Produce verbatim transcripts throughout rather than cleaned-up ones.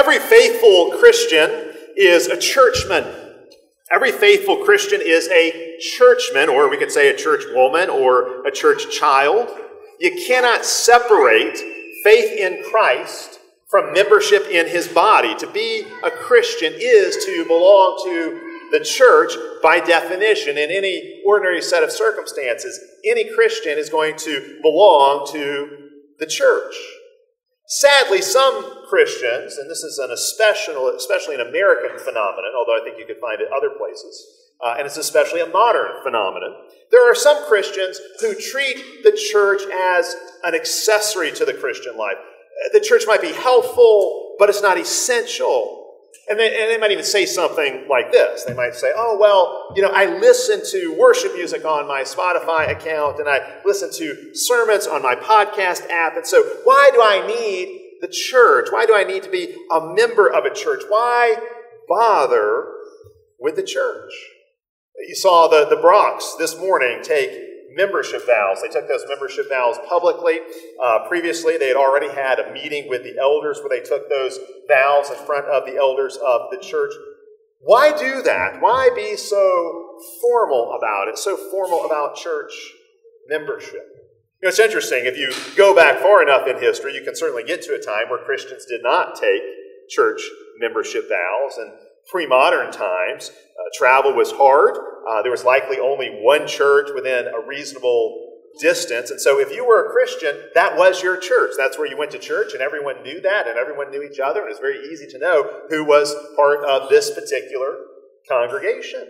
every faithful Christian is a churchman. Every faithful Christian is a churchman, or we could say a churchwoman or a church child. You cannot separate faith in Christ from membership in his body. To be a Christian is to belong to the church by definition. In any ordinary set of circumstances, any Christian is going to belong to the church. Sadly, some Christians, and this is an especially, especially an American phenomenon, although I think you could find it other places, uh, and it's especially a modern phenomenon, there are some Christians who treat the church as an accessory to the Christian life. The church might be helpful, but it's not essential. And they, and they might even say something like this. They might say, oh, well, you know, I listen to worship music on my Spotify account, and I listen to sermons on my podcast app, and so why do I need the church? Why do I need to be a member of a church? Why bother with the church? You saw the, the Bronx this morning take membership vows. They took those membership vows publicly. Uh, previously, they had already had a meeting with the elders where they took those vows in front of the elders of the church. Why do that? Why be so formal about it, so formal about church membership? You know, it's interesting. If you go back far enough in history, you can certainly get to a time where Christians did not take church membership vows. And pre-modern times, uh, travel was hard. Uh, there was likely only one church within a reasonable distance. And so if you were a Christian, that was your church. That's where you went to church, and everyone knew that, and everyone knew each other. And it was very easy to know who was part of this particular congregation.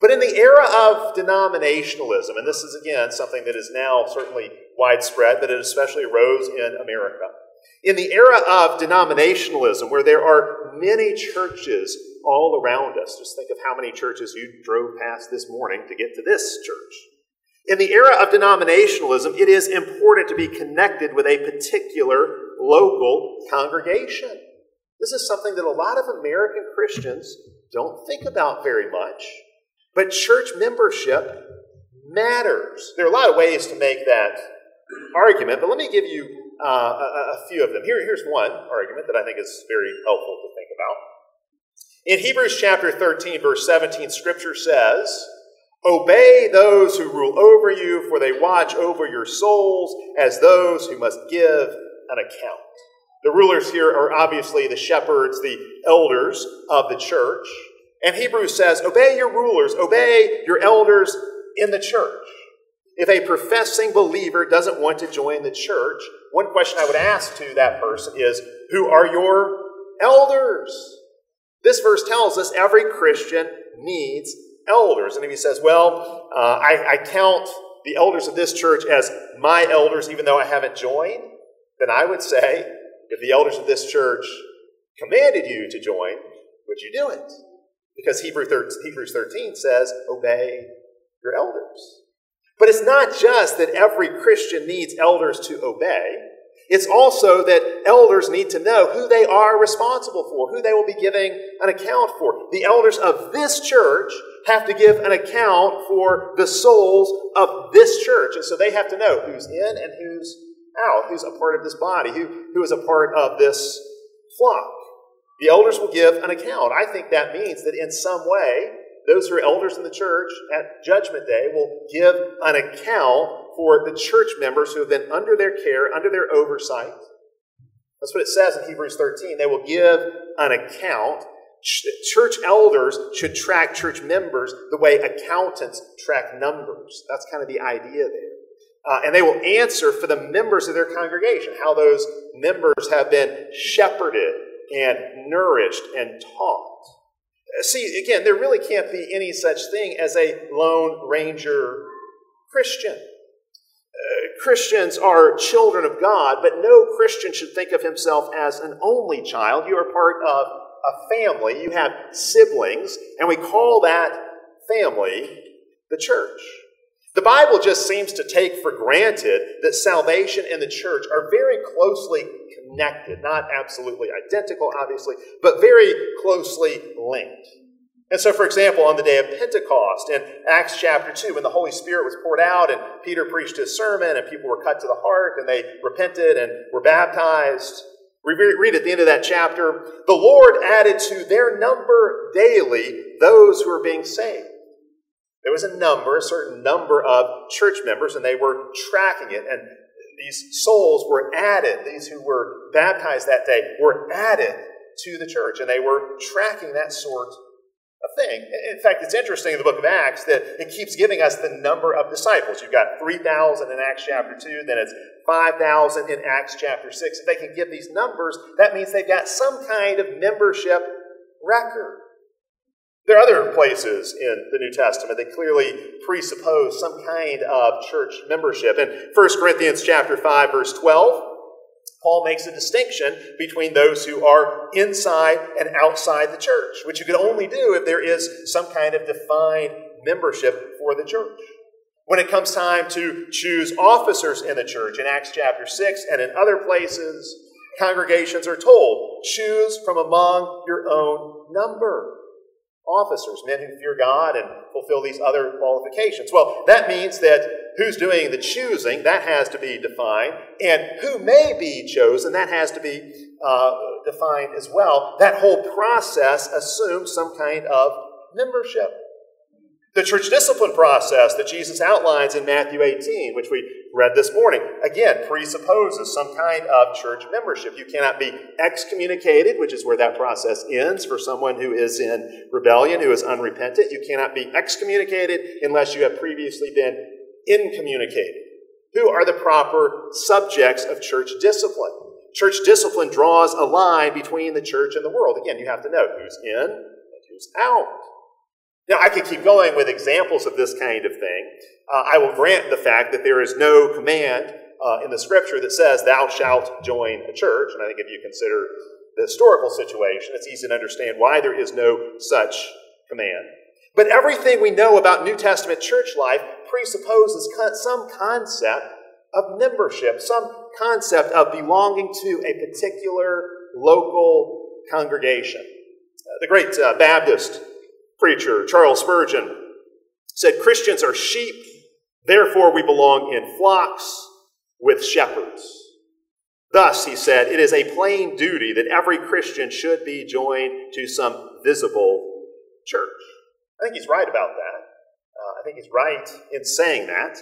But in the era of denominationalism, and this is, again, something that is now certainly widespread, but it especially arose in America. In the era of denominationalism, where there are many churches all around us. Just think of how many churches you drove past this morning to get to this church. In the era of denominationalism, it is important to be connected with a particular local congregation. This is something that a lot of American Christians don't think about very much, but church membership matters. There are a lot of ways to make that argument, but let me give you uh, a, a few of them. Here, here's one argument that I think is very helpful to think about. In Hebrews chapter thirteen, verse seventeen, Scripture says, "Obey those who rule over you, for they watch over your souls as those who must give an account." The rulers here are obviously the shepherds, the elders of the church. And Hebrews says, obey your rulers, obey your elders in the church. If a professing believer doesn't want to join the church, one question I would ask to that person is, who are your elders? This verse tells us every Christian needs elders. And if he says, well, uh, I, I count the elders of this church as my elders, even though I haven't joined, then I would say, if the elders of this church commanded you to join, would you do it? Because Hebrews thirteen says, obey your elders. But it's not just that every Christian needs elders to obey. It's also that elders need to know who they are responsible for, who they will be giving an account for. The elders of this church have to give an account for the souls of this church. And so they have to know who's in and who's out, who's a part of this body, who, who is a part of this flock. The elders will give an account. I think that means that in some way, those who are elders in the church at Judgment Day will give an account for the church members who have been under their care, under their oversight. That's what it says in Hebrews thirteen. They will give an account. Church elders should track church members the way accountants track numbers. That's kind of the idea there. Uh, and they will answer for the members of their congregation, how those members have been shepherded and nourished and taught. See, again, there really can't be any such thing as a Lone Ranger Christian. Christians are children of God, but no Christian should think of himself as an only child. You are part of a family. You have siblings, and we call that family the church. The Bible just seems to take for granted that salvation and the church are very closely connected, not absolutely identical, obviously, but very closely linked. And so, for example, on the day of Pentecost in Acts chapter two, when the Holy Spirit was poured out and Peter preached his sermon and people were cut to the heart and they repented and were baptized, We read at the end of that chapter, the Lord added to their number daily those who are being saved. There was a number, a certain number of church members, and they were tracking it. And these souls were added. These who were baptized that day were added to the church, and they were tracking that sort of thing. In fact, it's interesting in the book of Acts that it keeps giving us the number of disciples. You've got three thousand in Acts chapter two, then it's five thousand in Acts chapter six. If they can give these numbers, that means they've got some kind of membership record. There are other places in the New Testament that clearly presuppose some kind of church membership. In First Corinthians chapter five, verse twelve, Paul makes a distinction between those who are inside and outside the church, which you can only do if there is some kind of defined membership for the church. When it comes time to choose officers in the church, in Acts chapter six and in other places, congregations are told, choose from among your own number. Officers, men who fear God and fulfill these other qualifications. Well, that means that who's doing the choosing, that has to be defined, and who may be chosen, that has to be uh, defined as well. That whole process assumes some kind of membership. The church discipline process that Jesus outlines in Matthew eighteen, which we read this morning, again, presupposes some kind of church membership. You cannot be excommunicated, which is where that process ends for someone who is in rebellion, who is unrepentant. You cannot be excommunicated unless you have previously been incommunicated. Who are the proper subjects of church discipline? Church discipline draws a line between the church and the world. Again, you have to know who's in and who's out. Now, I could keep going with examples of this kind of thing. Uh, I will grant the fact that there is no command uh, in the Scripture that says, thou shalt join a church. And I think if you consider the historical situation, it's easy to understand why there is no such command. But everything we know about New Testament church life presupposes some concept of membership, some concept of belonging to a particular local congregation. Uh, the great uh, Baptist preacher Charles Spurgeon said, Christians are sheep, therefore we belong in flocks with shepherds. Thus, he said, it is a plain duty that every Christian should be joined to some visible church. I think he's right about that. Uh, I think he's right in saying that.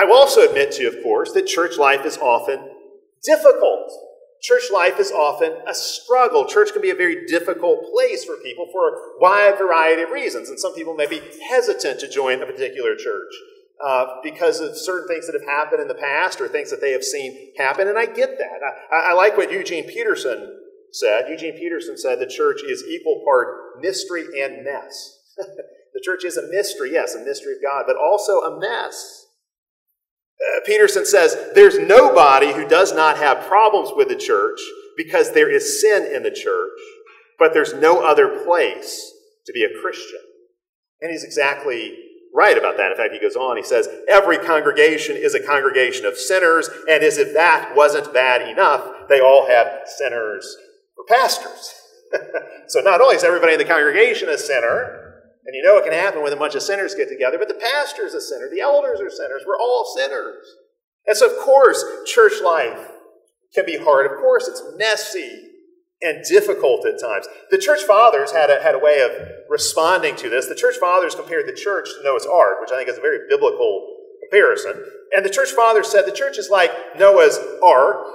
I will also admit to you, of course, that church life is often difficult. Church life is often a struggle. Church can be a very difficult place for people for a wide variety of reasons. And some people may be hesitant to join a particular church uh, because of certain things that have happened in the past or things that they have seen happen. And I get that. I, I like what Eugene Peterson said. Eugene Peterson said the church is equal part mystery and mess. The church is a mystery, yes, a mystery of God, but also a mess. Uh, Peterson says, there's nobody who does not have problems with the church because there is sin in the church, but there's no other place to be a Christian. And he's exactly right about that. In fact, he goes on, he says, every congregation is a congregation of sinners, and as if that wasn't bad enough, they all have sinners for pastors. So not only is everybody in the congregation a sinner, and you know it can happen when a bunch of sinners get together, but the pastor's a sinner, the elders are sinners, we're all sinners. And so, of course, church life can be hard. Of course, it's messy and difficult at times. The church fathers had a, had a way of responding to this. The church fathers compared the church to Noah's Ark, which I think is a very biblical comparison. And the church fathers said the church is like Noah's Ark.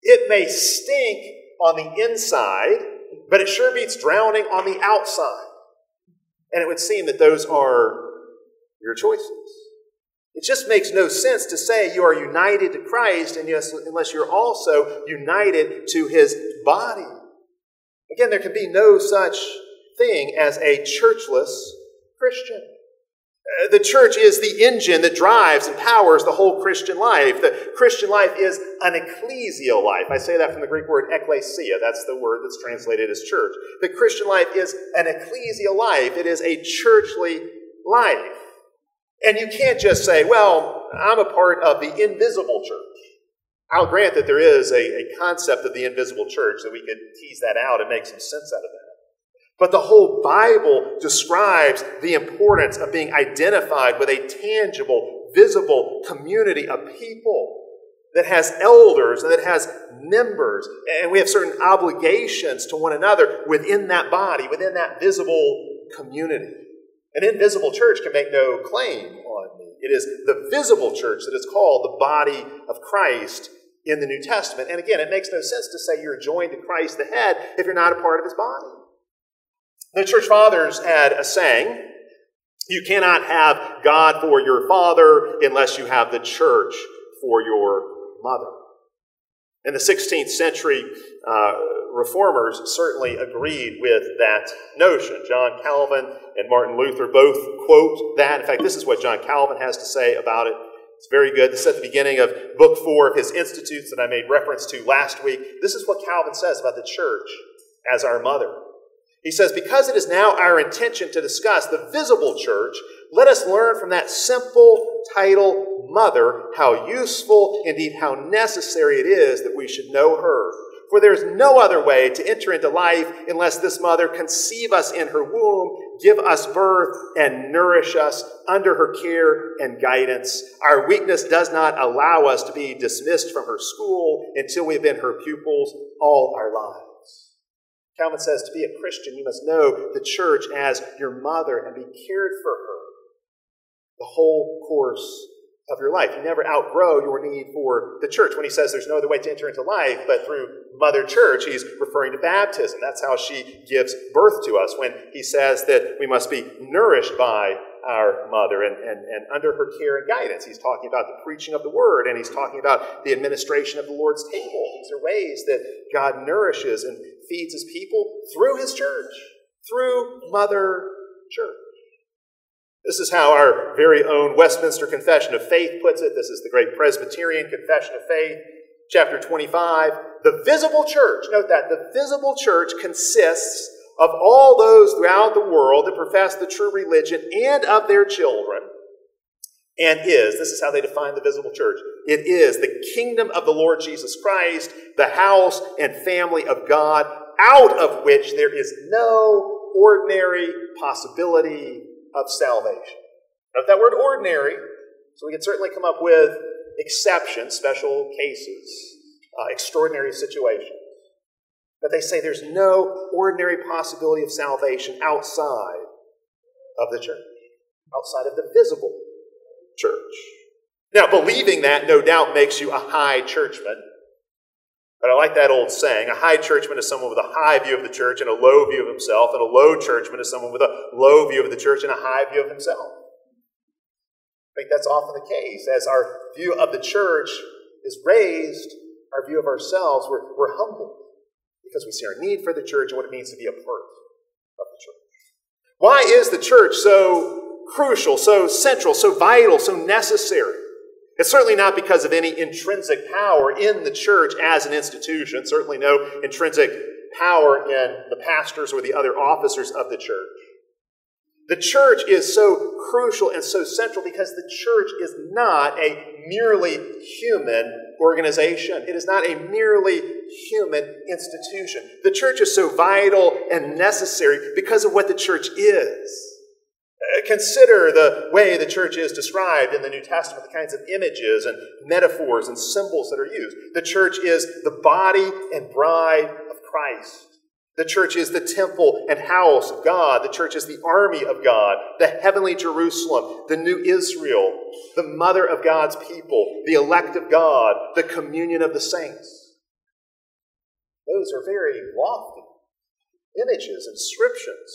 It may stink on the inside, but it sure beats drowning on the outside. And it would seem that those are your choices. It just makes no sense to say you are united to Christ unless you're also united to his body. Again, there can be no such thing as a churchless Christian. The church is the engine that drives and powers the whole Christian life. The Christian life is an ecclesial life. I say that from the Greek word ekklesia. That's the word that's translated as church. The Christian life is an ecclesial life. It is a churchly life. And you can't just say, well, I'm a part of the invisible church. I'll grant that there is a, a concept of the invisible church that we could tease that out and make some sense out of that. But the whole Bible describes the importance of being identified with a tangible, visible community of people that has elders and that has members, and we have certain obligations to one another within that body, within that visible community. An invisible church can make no claim on me. It is the visible church that is called the body of Christ in the New Testament. And again, it makes no sense to say you're joined to Christ the head if you're not a part of his body. The church fathers had a saying, you cannot have God for your father unless you have the church for your mother. And the sixteenth century uh, reformers certainly agreed with that notion. John Calvin and Martin Luther both quote that. In fact, this is what John Calvin has to say about it. It's very good. This is at the beginning of book four of his Institutes that I made reference to last week. This is what Calvin says about the church as our mother. He says, because it is now our intention to discuss the visible church, let us learn from that simple title, Mother, how useful, indeed how necessary it is that we should know her. For there is no other way to enter into life unless this mother conceive us in her womb, give us birth, and nourish us under her care and guidance. Our weakness does not allow us to be dismissed from her school until we have been her pupils all our lives. Calvin says to be a Christian, you must know the church as your mother and be cared for her the whole course of your life. You never outgrow your need for the church. When he says there's no other way to enter into life but through mother church, he's referring to baptism. That's how she gives birth to us. When he says that we must be nourished by our mother and, and, and under her care and guidance, he's talking about the preaching of the word, and he's talking about the administration of the Lord's table. These are ways that God nourishes and feeds his people through his church, through Mother Church. This is how our very own Westminster Confession of Faith puts it. This is the great Presbyterian Confession of Faith, chapter twenty-five. The visible church, note that, the visible church consists of all those throughout the world that profess the true religion and of their children, and is, this is how they define the visible church, it is the kingdom of the Lord Jesus Christ, the house and family of God, out of which there is no ordinary possibility of salvation. Note that word ordinary, so we can certainly come up with exceptions, special cases, uh, extraordinary situations. But they say there's no ordinary possibility of salvation outside of the church, outside of the visible church. Now, believing that no doubt makes you a high churchman. But I like that old saying, a high churchman is someone with a high view of the church and a low view of himself, and a low churchman is someone with a low view of the church and a high view of himself. I think that's often the case. As our view of the church is raised, our view of ourselves, we're, we're humbled because we see our need for the church and what it means to be a part of the church. Why is the church so crucial, so central, so vital, so necessary? It's certainly not because of any intrinsic power in the church as an institution, certainly no intrinsic power in the pastors or the other officers of the church. The church is so crucial and so central because the church is not a merely human organization. It is not a merely human institution. The church is so vital and necessary because of what the church is. Consider the way the church is described in the New Testament, the kinds of images and metaphors and symbols that are used. The church is the body and bride of Christ. The church is the temple and house of God. The church is the army of God, the heavenly Jerusalem, the new Israel, the mother of God's people, the elect of God, the communion of the saints. Those are very lofty images and descriptions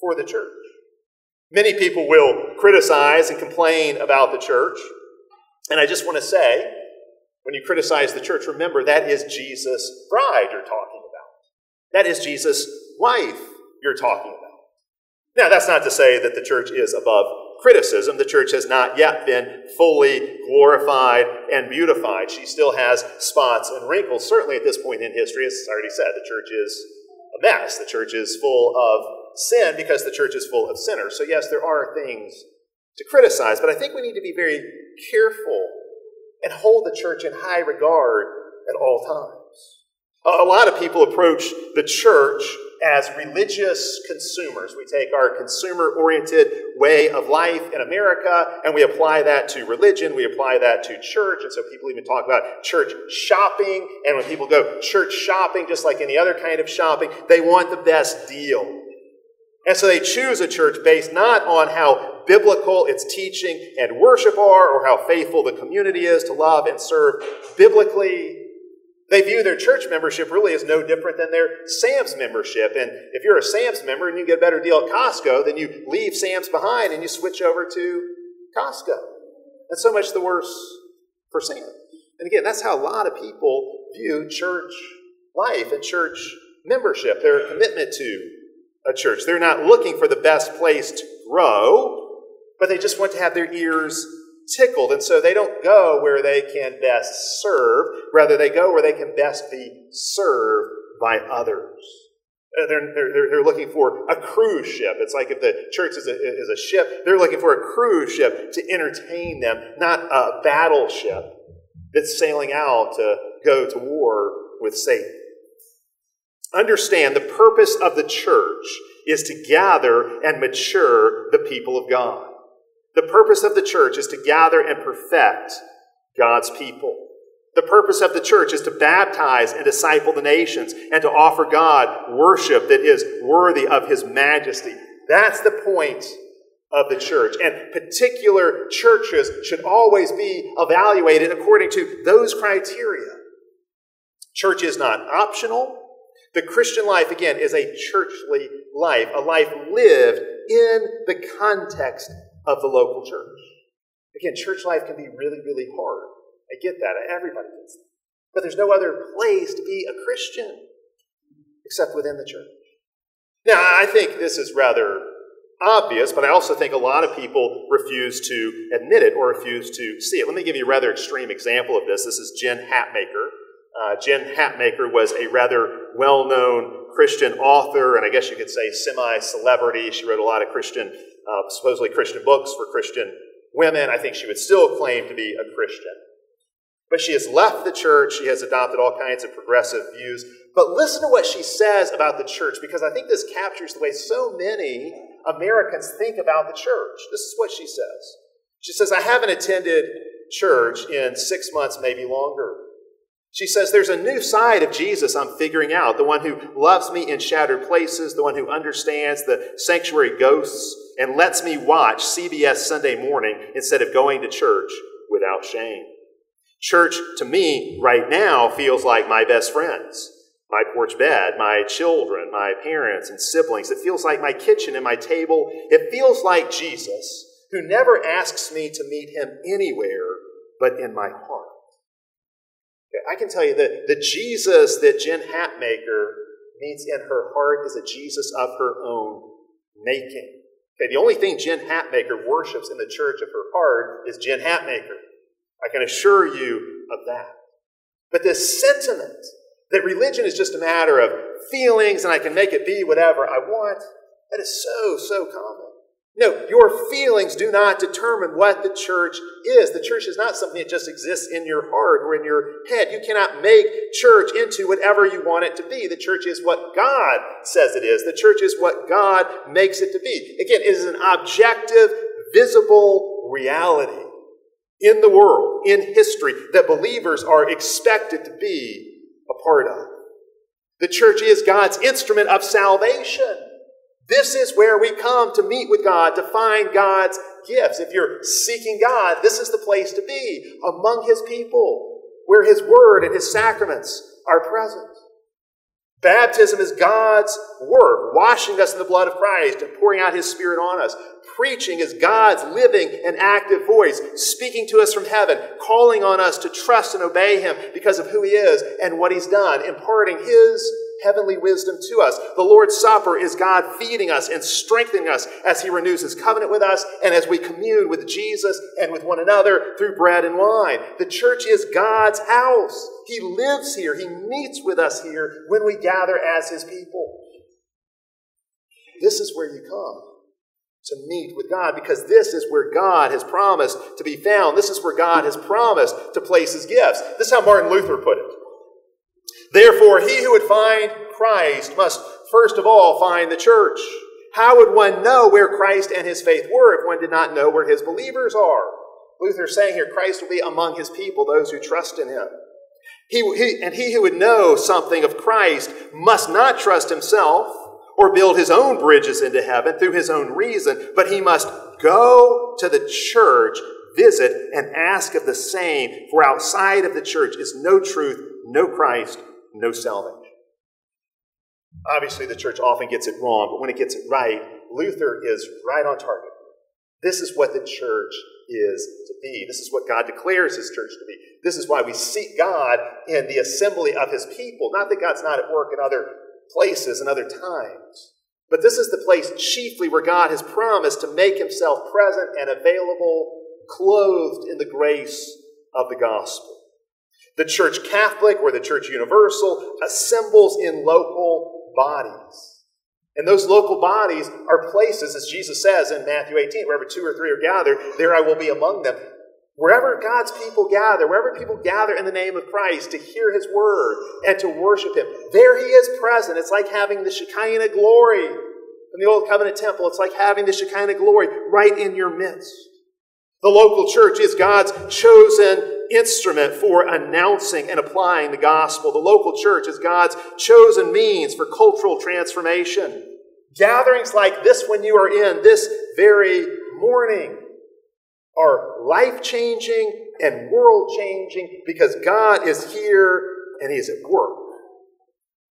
for the church. Many people will criticize and complain about the church. And I just want to say, when you criticize the church, remember that is Jesus' bride you're talking about. That is Jesus' wife you're talking about. Now, that's not to say that the church is above criticism. The church has not yet been fully glorified and beautified. She still has spots and wrinkles. Certainly at this point in history, as I already said, the church is a mess. The church is full of sin because the church is full of sinners. So yes, there are things to criticize, but I think we need to be very careful and hold the church in high regard at all times. A lot of people approach the church as religious consumers. We take our consumer-oriented way of life in America, and we apply that to religion, we apply that to church, and so people even talk about church shopping, and when people go church shopping, just like any other kind of shopping, they want the best deal. And so they choose a church based not on how biblical its teaching and worship are, or how faithful the community is to love and serve biblically. They view their church membership really as no different than their Sam's membership. And if you're a Sam's member and you get a better deal at Costco, then you leave Sam's behind and you switch over to Costco. That's so much the worse for Sam. And again, that's how a lot of people view church life and church membership, their commitment to a church. They're not looking for the best place to grow, but they just want to have their ears tickled, and so they don't go where they can best serve. Rather, they go where they can best be served by others. They're, they're, they're looking for a cruise ship. It's like if the church is a, is a ship, they're looking for a cruise ship to entertain them, not a battleship that's sailing out to go to war with Satan. Understand, the purpose of the church is to gather and mature the people of God. The purpose of the church is to gather and perfect God's people. The purpose of the church is to baptize and disciple the nations and to offer God worship that is worthy of His majesty. That's the point of the church. And particular churches should always be evaluated according to those criteria. Church is not optional. The Christian life, again, is a churchly life, a life lived in the context of the local church. Again, church life can be really, really hard. I get that. Everybody gets that. But there's no other place to be a Christian except within the church. Now, I think this is rather obvious, but I also think a lot of people refuse to admit it or refuse to see it. Let me give you a rather extreme example of this. This is Jen Hatmaker. Uh, Jen Hatmaker was a rather well-known Christian author, and I guess you could say semi-celebrity. She wrote a lot of Christian Uh, supposedly Christian books for Christian women. I think she would still claim to be a Christian. But she has left the church. She has adopted all kinds of progressive views. But listen to what she says about the church, because I think this captures the way so many Americans think about the church. This is what she says. She says, "I haven't attended church in six months, maybe longer." She says, "There's a new side of Jesus I'm figuring out, the one who loves me in shattered places, the one who understands the sanctuary ghosts and lets me watch C B S Sunday morning instead of going to church without shame. Church, to me, right now, feels like my best friends, my porch bed, my children, my parents and siblings. It feels like my kitchen and my table. It feels like Jesus, who never asks me to meet him anywhere but in my heart." I can tell you that the Jesus that Jen Hatmaker meets in her heart is a Jesus of her own making. Okay, the only thing Jen Hatmaker worships in the church of her heart is Jen Hatmaker. I can assure you of that. But this sentiment that religion is just a matter of feelings and I can make it be whatever I want, that is so, so common. No, your feelings do not determine what the church is. The church is not something that just exists in your heart or in your head. You cannot make church into whatever you want it to be. The church is what God says it is. The church is what God makes it to be. Again, it is an objective, visible reality in the world, in history, that believers are expected to be a part of. The church is God's instrument of salvation. This is where we come to meet with God, to find God's gifts. If you're seeking God, this is the place to be, among His people, where His Word and His sacraments are present. Baptism is God's work, washing us in the blood of Christ and pouring out His Spirit on us. Preaching is God's living and active voice, speaking to us from heaven, calling on us to trust and obey Him because of who He is and what He's done, imparting His heavenly wisdom to us. The Lord's Supper is God feeding us and strengthening us as He renews His covenant with us and as we commune with Jesus and with one another through bread and wine. The church is God's house. He lives here. He meets with us here when we gather as His people. This is where you come to meet with God, because this is where God has promised to be found. This is where God has promised to place His gifts. This is how Martin Luther put it. "Therefore, he who would find Christ must First of all, find the church. How would one know where Christ and his faith were if one did not know where his believers are? Luther's saying here, Christ will be among his people, those who trust in him. He, he, and he who would know something of Christ must not trust himself or build his own bridges into heaven through his own reason, but he must go to the church, visit, and ask of the same, for outside of the church is no truth, no Christ, no salvation. Obviously, the church often gets it wrong, but when it gets it right, Luther is right on target. This is what the church is to be. This is what God declares his church to be. This is why we seek God in the assembly of his people. Not that God's not at work in other places and other times, but this is the place chiefly where God has promised to make himself present and available, clothed in the grace of the gospel. The Church Catholic or the Church Universal assembles in local bodies. And those local bodies are places, as Jesus says in Matthew eighteen, wherever two or three are gathered, there I will be among them. Wherever God's people gather, wherever people gather in the name of Christ to hear his word and to worship him, there he is present. It's like having the Shekinah glory in the Old Covenant temple. It's like having the Shekinah glory right in your midst. The local church is God's chosen instrument for announcing and applying the gospel. The local church is God's chosen means for cultural transformation. Gatherings like this one you are in this very morning are life-changing and world-changing because God is here and he is at work.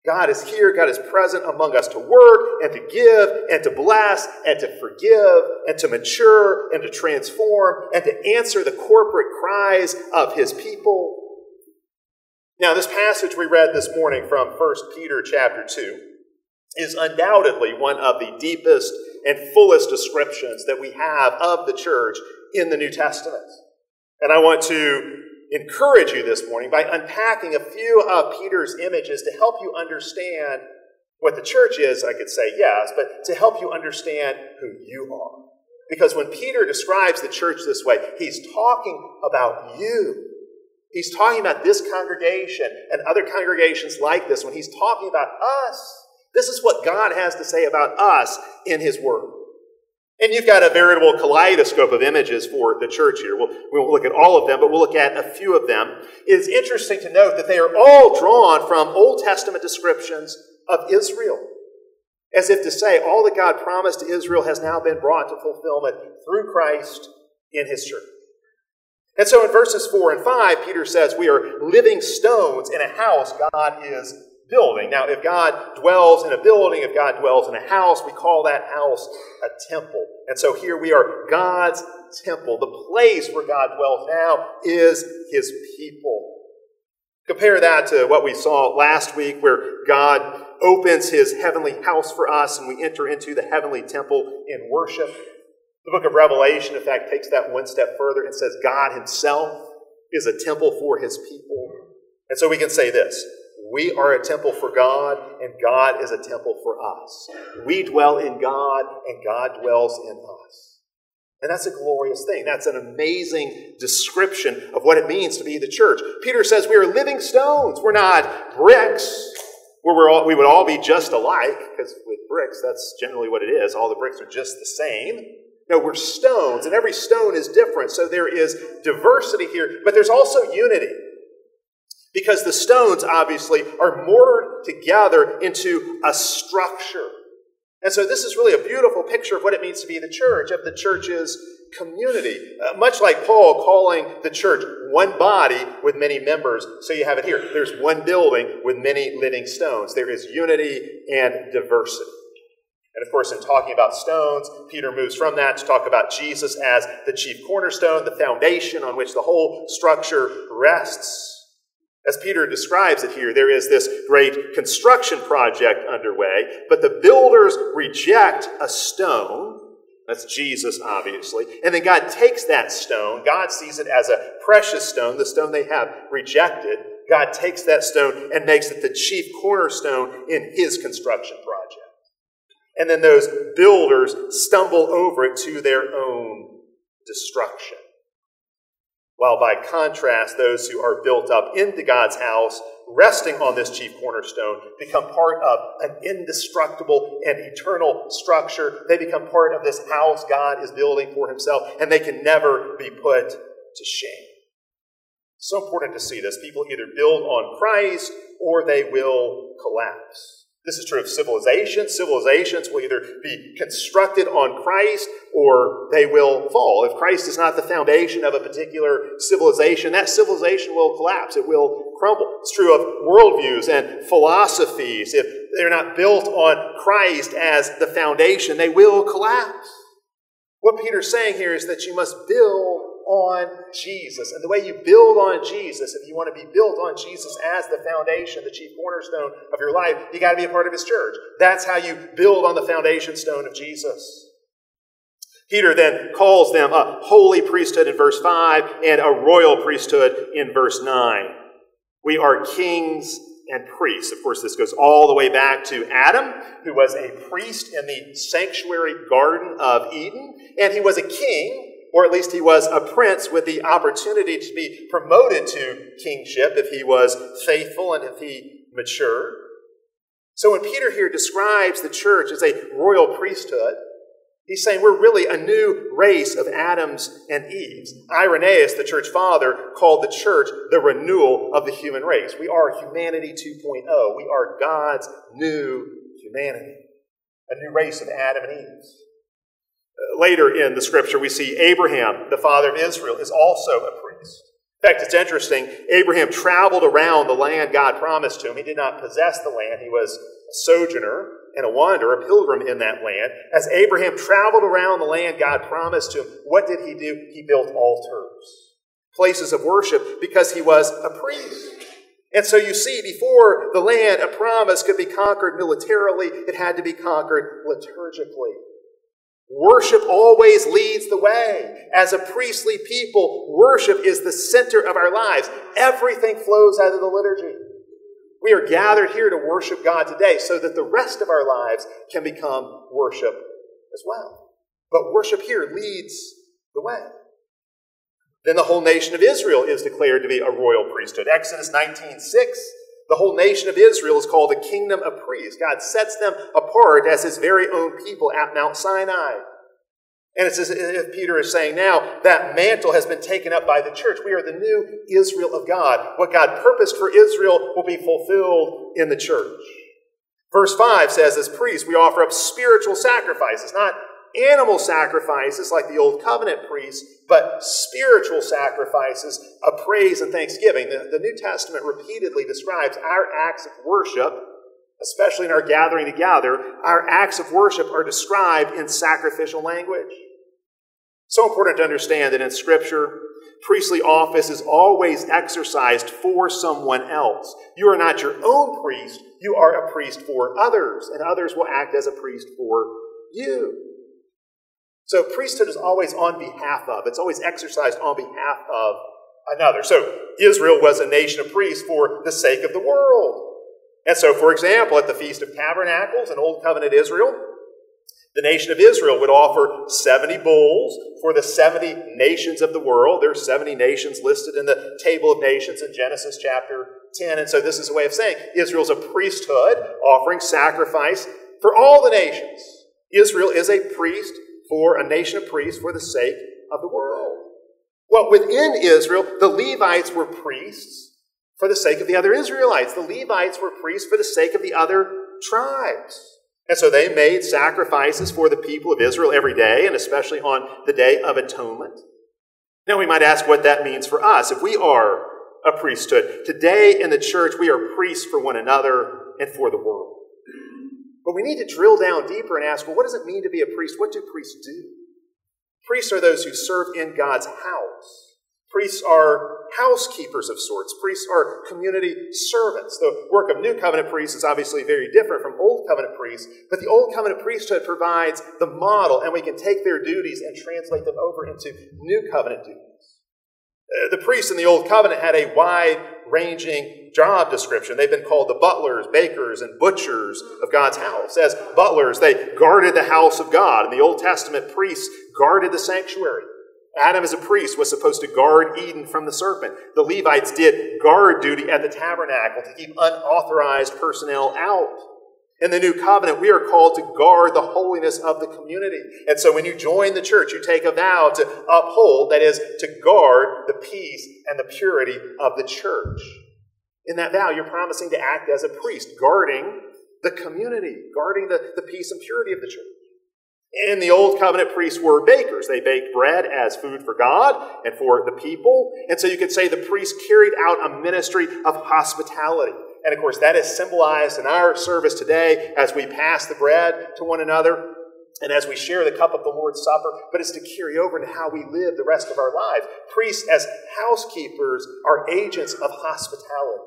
God is here, God is present among us to work and to give and to bless and to forgive and to mature and to transform and to answer the corporate cries of his people. Now, this passage we read this morning from First Peter chapter two is undoubtedly one of the deepest and fullest descriptions that we have of the church in the New Testament. And I want to encourage you this morning by unpacking a few of Peter's images to help you understand what the church is. I could say yes, but to help you understand who you are. Because when Peter describes the church this way, he's talking about you. He's talking about this congregation and other congregations like this one. He's talking about us. This is what God has to say about us in his word. And you've got a veritable kaleidoscope of images for the church here. We'll, we won't look at all of them, but we'll look at a few of them. It's interesting to note that they are all drawn from Old Testament descriptions of Israel, as if to say all that God promised to Israel has now been brought to fulfillment through Christ in his church. And so in verses four and five, Peter says we are living stones in a house God is building. Now, if God dwells in a building, if God dwells in a house, we call that house a temple. And so here we are, God's temple. The place where God dwells now is his people. Compare that to what we saw last week, where God opens his heavenly house for us and we enter into the heavenly temple in worship. The book of Revelation, in fact, takes that one step further and says God himself is a temple for his people. And so we can say this: we are a temple for God, and God is a temple for us. We dwell in God, and God dwells in us. And that's a glorious thing. That's an amazing description of what it means to be the church. Peter says we are living stones. We're not bricks, where we're all, we would all be just alike, because with bricks, that's generally what it is. All the bricks are just the same. No, we're stones, and every stone is different. So there is diversity here, but there's also unity. Because the stones, obviously, are mortared together into a structure. And so this is really a beautiful picture of what it means to be the church, of the church's community. Uh, much like Paul calling the church one body with many members. So you have it here. There's one building with many living stones. There is unity and diversity. And of course, in talking about stones, Peter moves from that to talk about Jesus as the chief cornerstone, the foundation on which the whole structure rests. As Peter describes it here, there is this great construction project underway, but the builders reject a stone. That's Jesus, obviously. And then God takes that stone. God sees it as a precious stone, the stone they have rejected. God takes that stone and makes it the chief cornerstone in his construction project. And then those builders stumble over it to their own destruction. while by contrast, those who are built up into God's house, resting on this chief cornerstone, become part of an indestructible and eternal structure. They become part of this house God is building for himself, and they can never be put to shame. It's so important to see this. People either build on Christ or they will collapse. This is true of civilizations. Civilizations will either be constructed on Christ or they will fall. If Christ is not the foundation of a particular civilization, that civilization will collapse. It will crumble. It's true of worldviews and philosophies. If they're not built on Christ as the foundation, they will collapse. What Peter's saying here is that you must build on Jesus. And the way you build on Jesus, if you want to be built on Jesus as the foundation, the chief cornerstone of your life, you got to be a part of his church. That's how you build on the foundation stone of Jesus. Peter then calls them a holy priesthood in verse five and a royal priesthood in verse nine. We are kings and priests. Of course, this goes all the way back to Adam, who was a priest in the sanctuary garden of Eden, and he was a king, or at least he was a prince with the opportunity to be promoted to kingship if he was faithful and if he matured. So when Peter here describes the church as a royal priesthood, he's saying we're really a new race of Adams and Eves. Irenaeus, the church father, called the church the renewal of the human race. We are humanity two point oh. We are God's new humanity, a new race of Adam and Eve. Later in the scripture, we see Abraham, the father of Israel, is also a priest. In fact, it's interesting. Abraham traveled around the land God promised to him. He did not possess the land. He was a sojourner and a wanderer, a pilgrim in that land. As Abraham traveled around the land God promised to him, what did he do? He built altars, places of worship, because he was a priest. And so you see, before the land of promise could be conquered militarily, it had to be conquered liturgically. Worship always leads the way. As a priestly people, worship is the center of our lives. Everything flows out of the liturgy. We are gathered here to worship God today so that the rest of our lives can become worship as well. But worship here leads the way. Then the whole nation of Israel is declared to be a royal priesthood. Exodus nineteen six says, the whole nation of Israel is called the kingdom of priests. God sets them apart as his very own people at Mount Sinai. And it's as if Peter is saying now, that mantle has been taken up by the church. We are the new Israel of God. What God purposed for Israel will be fulfilled in the church. Verse five says, as priests, we offer up spiritual sacrifices, not animal sacrifices like the old covenant priests, but spiritual sacrifices of praise and thanksgiving. The, the New Testament repeatedly describes our acts of worship, especially in our gathering together. Our acts of worship are described in sacrificial language. So important to understand that in Scripture, priestly office is always exercised for someone else. You are not your own priest. You are a priest for others, and others will act as a priest for you. So priesthood is always on behalf of. It's always exercised on behalf of another. So Israel was a nation of priests for the sake of the world. And so, for example, at the Feast of Tabernacles in Old Covenant Israel, the nation of Israel would offer seventy bulls for the seventy nations of the world. There are seventy nations listed in the Table of Nations in Genesis chapter ten. And so this is a way of saying Israel's a priesthood offering sacrifice for all the nations. Israel is a priest for a nation of priests for the sake of the world. Well, within Israel, the Levites were priests for the sake of the other Israelites. The Levites were priests for the sake of the other tribes. And so they made sacrifices for the people of Israel every day, and especially on the Day of Atonement. Now we might ask what that means for us. If we are a priesthood, today in the church we are priests for one another and for the world. But we need to drill down deeper and ask, well, what does it mean to be a priest? What do priests do? Priests are those who serve in God's house. Priests are housekeepers of sorts. Priests are community servants. The work of New Covenant priests is obviously very different from Old Covenant priests, but the Old Covenant priesthood provides the model, and we can take their duties and translate them over into New Covenant duties. The priests in the Old Covenant had a wide-ranging job description. They've been called the butlers, bakers, and butchers of God's house. As butlers, they guarded the house of God. In the Old Testament, priests guarded the sanctuary. Adam as a priest was supposed to guard Eden from the serpent. The Levites did guard duty at the tabernacle to keep unauthorized personnel out. In the new covenant, we are called to guard the holiness of the community. And so when you join the church, you take a vow to uphold, that is, to guard the peace and the purity of the church. In that vow, you're promising to act as a priest, guarding the community, guarding the, the peace and purity of the church. In the Old Covenant, priests were bakers. They baked bread as food for God and for the people. And so you could say the priest carried out a ministry of hospitality. And of course, that is symbolized in our service today as we pass the bread to one another and as we share the cup of the Lord's Supper. But it's to carry over into how we live the rest of our lives. Priests as housekeepers are agents of hospitality.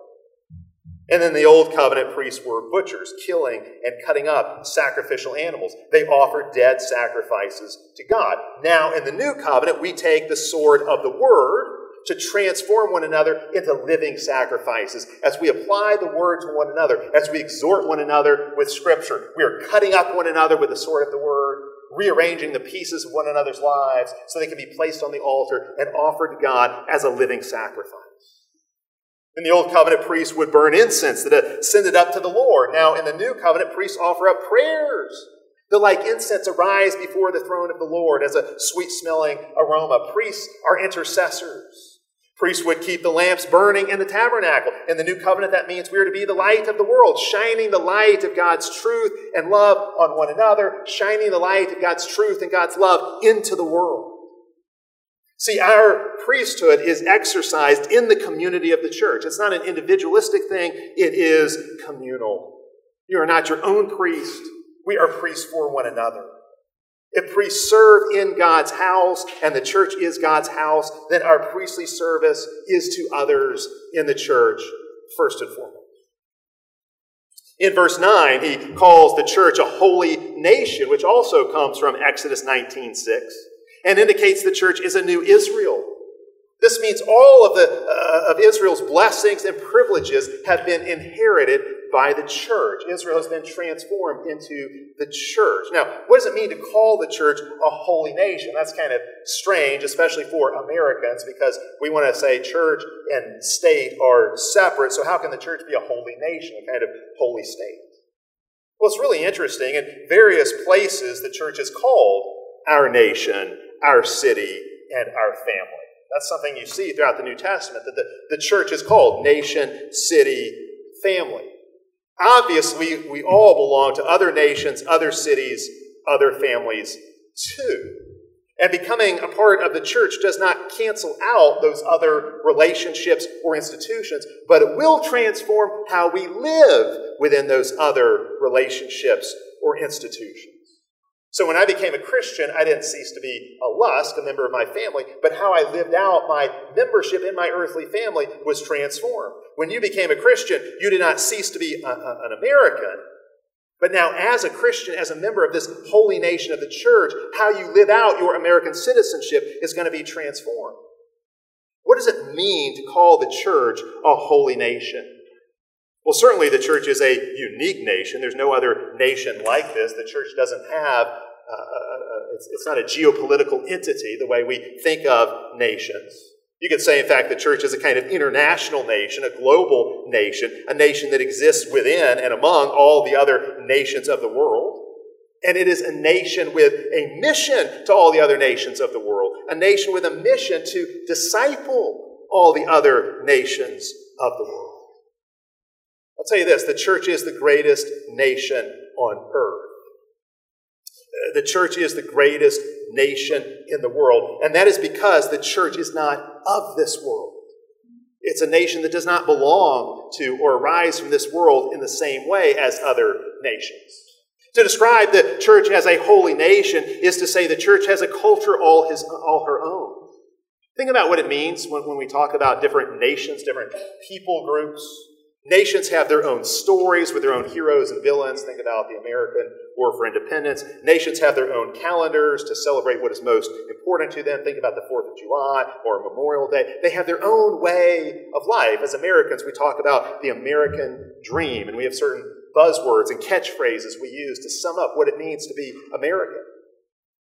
And then the Old Covenant priests were butchers, killing and cutting up sacrificial animals. They offered dead sacrifices to God. Now, in the New Covenant, we take the sword of the Word to transform one another into living sacrifices. As we apply the Word to one another, as we exhort one another with Scripture, we are cutting up one another with the sword of the Word, rearranging the pieces of one another's lives so they can be placed on the altar and offered to God as a living sacrifice. In the Old Covenant, priests would burn incense that ascended up to the Lord. Now, in the New Covenant, priests offer up prayers that, like incense, arise before the throne of the Lord as a sweet-smelling aroma. Priests are intercessors. Priests would keep the lamps burning in the tabernacle. In the New Covenant, that means we are to be the light of the world, shining the light of God's truth and love on one another, shining the light of God's truth and God's love into the world. See, our priesthood is exercised in the community of the church. It's not an individualistic thing. It is communal. You are not your own priest. We are priests for one another. If priests serve in God's house and the church is God's house, then our priestly service is to others in the church, first and foremost. In verse nine, he calls the church a holy nation, which also comes from Exodus nineteen six. And indicates the church is a new Israel. This means all of, the, uh, of Israel's blessings and privileges have been inherited by the church. Israel has been transformed into the church. Now, what does it mean to call the church a holy nation? That's kind of strange, especially for Americans, because we want to say church and state are separate. So how can the church be a holy nation, a kind of holy state? Well, it's really interesting. In various places, the church is called our nation, our city, and our family. That's something you see throughout the New Testament, that the, the church is called nation, city, family. Obviously, we all belong to other nations, other cities, other families too. And becoming a part of the church does not cancel out those other relationships or institutions, but it will transform how we live within those other relationships or institutions. So when I became a Christian, I didn't cease to be a Lusk, a member of my family, but how I lived out my membership in my earthly family was transformed. When you became a Christian, you did not cease to be a, a, an American, but now as a Christian, as a member of this holy nation of the church, how you live out your American citizenship is going to be transformed. What does it mean to call the church a holy nation? Well, certainly the church is a unique nation. There's no other nation like this. The church doesn't have, uh, it's, it's not a geopolitical entity the way we think of nations. You could say, in fact, the church is a kind of international nation, a global nation, a nation that exists within and among all the other nations of the world. And it is a nation with a mission to all the other nations of the world, a nation with a mission to disciple all the other nations of the world. I'll tell you this, the church is the greatest nation on earth. The church is the greatest nation in the world, and that is because the church is not of this world. It's a nation that does not belong to or arise from this world in the same way as other nations. To describe the church as a holy nation is to say the church has a culture all his, all her own. Think about what it means when, when we talk about different nations, different people groups. Nations have their own stories with their own heroes and villains. Think about the American War for Independence. Nations have their own calendars to celebrate what is most important to them. Think about the fourth of July or Memorial Day. They have their own way of life. As Americans, we talk about the American dream, and we have certain buzzwords and catchphrases we use to sum up what it means to be American.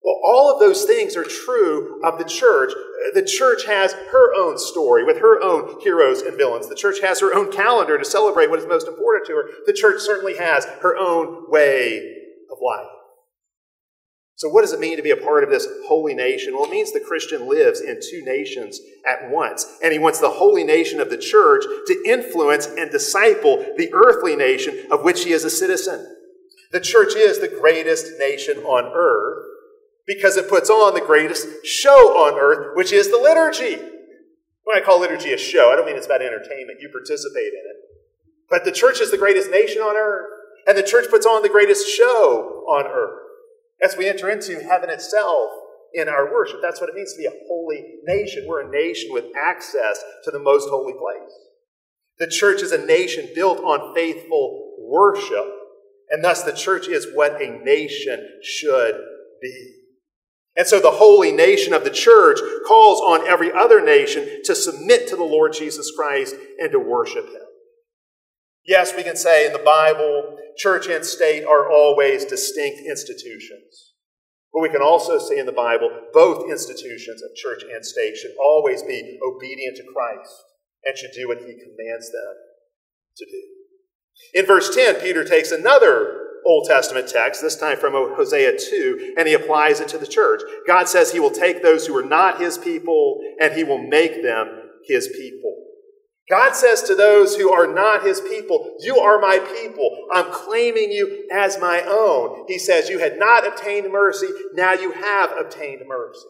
Well, all of those things are true of the church. The church has her own story with her own heroes and villains. The church has her own calendar to celebrate what is most important to her. The church certainly has her own way of life. So what does it mean to be a part of this holy nation? Well, it means the Christian lives in two nations at once, and he wants the holy nation of the church to influence and disciple the earthly nation of which he is a citizen. The church is the greatest nation on earth because it puts on the greatest show on earth, which is the liturgy. When I call liturgy a show, I don't mean it's about entertainment. You participate in it. But the church is the greatest nation on earth, and the church puts on the greatest show on earth. As we enter into heaven itself in our worship, that's what it means to be a holy nation. We're a nation with access to the most holy place. The church is a nation built on faithful worship, and thus the church is what a nation should be. And so the holy nation of the church calls on every other nation to submit to the Lord Jesus Christ and to worship him. Yes, we can say in the Bible, church and state are always distinct institutions. But we can also see in the Bible, both institutions of church and state should always be obedient to Christ and should do what he commands them to do. In verse ten, Peter takes another Old Testament text, this time from Hosea two, and he applies it to the church. God says he will take those who are not his people and he will make them his people. God says to those who are not his people, you are my people. I'm claiming you as my own. He says, you had not obtained mercy. Now you have obtained mercy.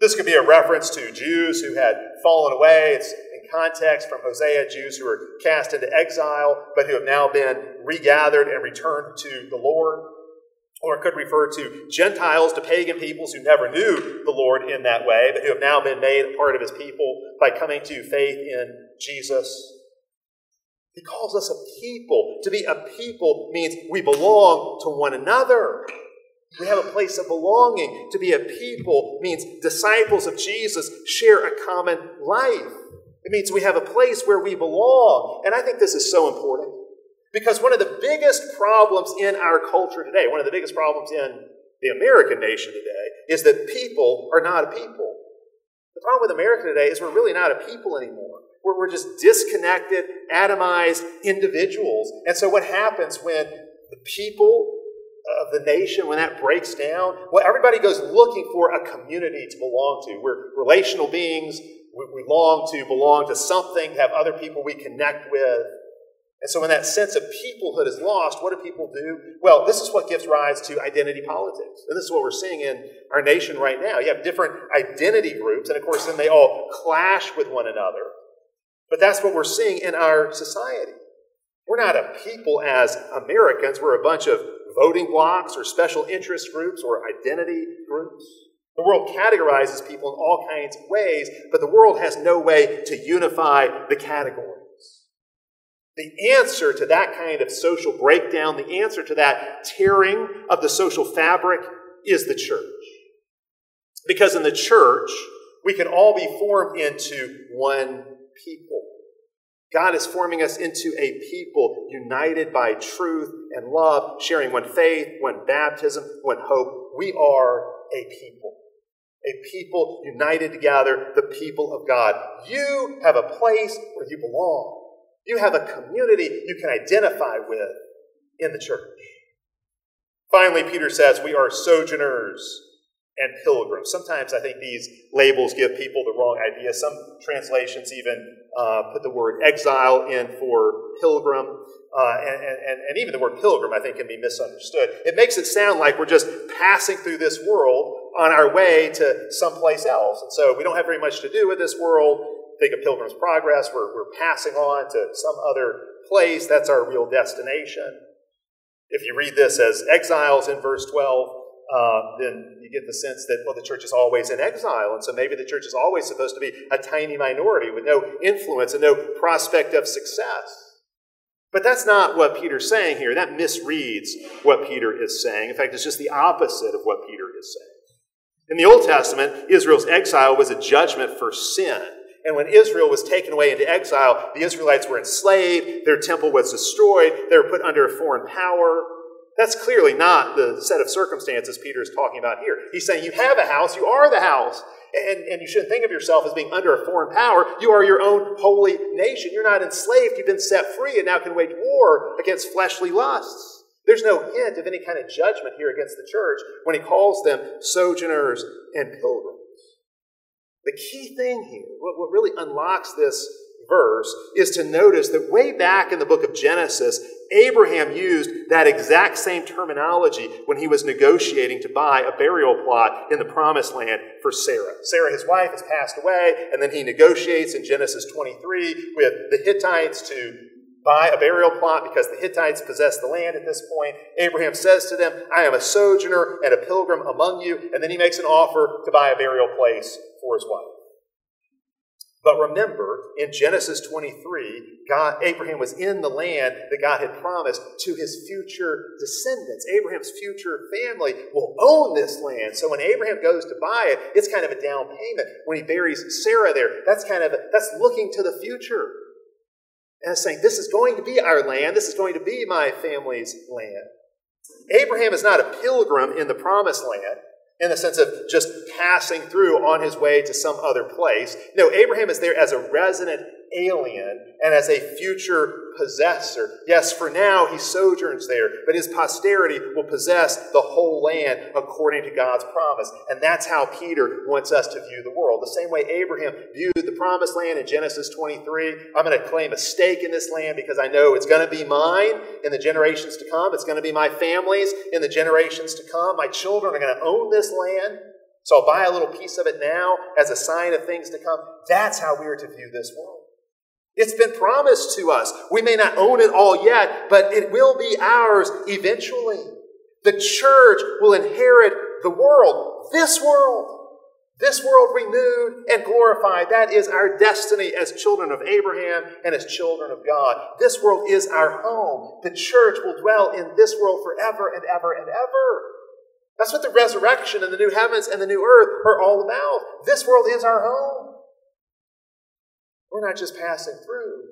This could be a reference to Jews who had fallen away. It's in context from Hosea, Jews who were cast into exile, but who have now been regathered and returned to the Lord. Or it could refer to Gentiles, to pagan peoples who never knew the Lord in that way, but who have now been made a part of his people by coming to faith in Jesus. He calls us a people. To be a people means we belong to one another. We have a place of belonging. To be a people means disciples of Jesus share a common life. It means we have a place where we belong. And I think this is so important. Because one of the biggest problems in our culture today, one of the biggest problems in the American nation today, is that people are not a people. The problem with America today is we're really not a people anymore. We're, we're just disconnected, atomized individuals. And so what happens when the people of the nation, when that breaks down? Well, everybody goes looking for a community to belong to. We're relational beings. We, we long to belong to something, have other people we connect with. And so when that sense of peoplehood is lost, what do people do? Well, this is what gives rise to identity politics. And this is what we're seeing in our nation right now. You have different identity groups, and of course then they all clash with one another. But that's what we're seeing in our society. We're not a people as Americans. We're a bunch of voting blocks or special interest groups or identity groups. The world categorizes people in all kinds of ways, but the world has no way to unify the category. The answer to that kind of social breakdown, the answer to that tearing of the social fabric is the church. Because in the church, we can all be formed into one people. God is forming us into a people united by truth and love, sharing one faith, one baptism, one hope. We are a people. A people united together, the people of God. You have a place where you belong. You have a community you can identify with in the church. Finally, Peter says we are sojourners and pilgrims. Sometimes I think these labels give people the wrong idea. Some translations even uh, put the word exile in for pilgrim. Uh, and, and, and even the word pilgrim, I think, can be misunderstood. It makes it sound like we're just passing through this world on our way to someplace else. And so we don't have very much to do with this world. Think of Pilgrim's Progress. We're, we're passing on to some other place. That's our real destination. If you read this as exiles in verse twelve, uh, then you get the sense that, well, the church is always in exile. And so maybe the church is always supposed to be a tiny minority with no influence and no prospect of success. But that's not what Peter's saying here. That misreads what Peter is saying. In fact, it's just the opposite of what Peter is saying. In the Old Testament, Israel's exile was a judgment for sin. And when Israel was taken away into exile, the Israelites were enslaved, their temple was destroyed, they were put under a foreign power. That's clearly not the set of circumstances Peter is talking about here. He's saying you have a house, you are the house, and, and you shouldn't think of yourself as being under a foreign power. You are your own holy nation. You're not enslaved. You've been set free and now can wage war against fleshly lusts. There's no hint of any kind of judgment here against the church when he calls them sojourners and pilgrims. The key thing here, what, what really unlocks this verse, is to notice that way back in the book of Genesis, Abraham used that exact same terminology when he was negotiating to buy a burial plot in the promised land for Sarah. Sarah, his wife, has passed away, and then he negotiates in Genesis twenty-three with the Hittites to buy a burial plot because the Hittites possess the land at this point. Abraham says to them, I am a sojourner and a pilgrim among you, and then he makes an offer to buy a burial place for his wife. But remember, in Genesis twenty-three, God, Abraham was in the land that God had promised to his future descendants. Abraham's future family will own this land. So when Abraham goes to buy it, it's kind of a down payment. When he buries Sarah there, that's kind of a, that's looking to the future. And it's saying, this is going to be our land. This is going to be my family's land. Abraham is not a pilgrim in the promised land, in the sense of just passing through on his way to some other place. No, Abraham is there as a resident alien and as a future possessor. Yes, for now he sojourns there, but his posterity will possess the whole land according to God's promise. And that's how Peter wants us to view the world. The same way Abraham viewed the promised land in Genesis twenty-three, I'm going to claim a stake in this land because I know it's going to be mine in the generations to come. It's going to be my family's in the generations to come. My children are going to own this land. So I'll buy a little piece of it now as a sign of things to come. That's how we are to view this world. It's been promised to us. We may not own it all yet, but it will be ours eventually. The church will inherit the world, this world, this world renewed and glorified. That is our destiny as children of Abraham and as children of God. This world is our home. The church will dwell in this world forever and ever and ever. That's what the resurrection and the new heavens and the new earth are all about. This world is our home. We're not just passing through.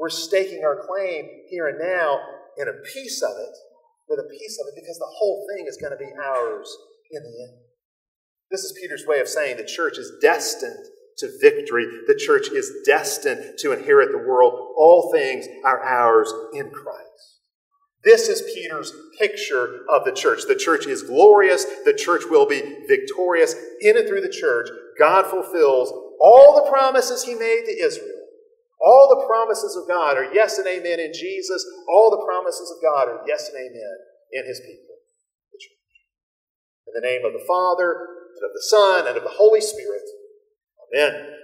We're staking our claim here and now in a piece of it, with a piece of it, because the whole thing is going to be ours in the end. This is Peter's way of saying the church is destined to victory. The church is destined to inherit the world. All things are ours in Christ. This is Peter's picture of the church. The church is glorious. The church will be victorious. In and through the church, God fulfills all the promises he made to Israel. All the promises of God are yes and amen in Jesus. All the promises of God are yes and amen in his people, the church. In the name of the Father, and of the Son, and of the Holy Spirit. Amen.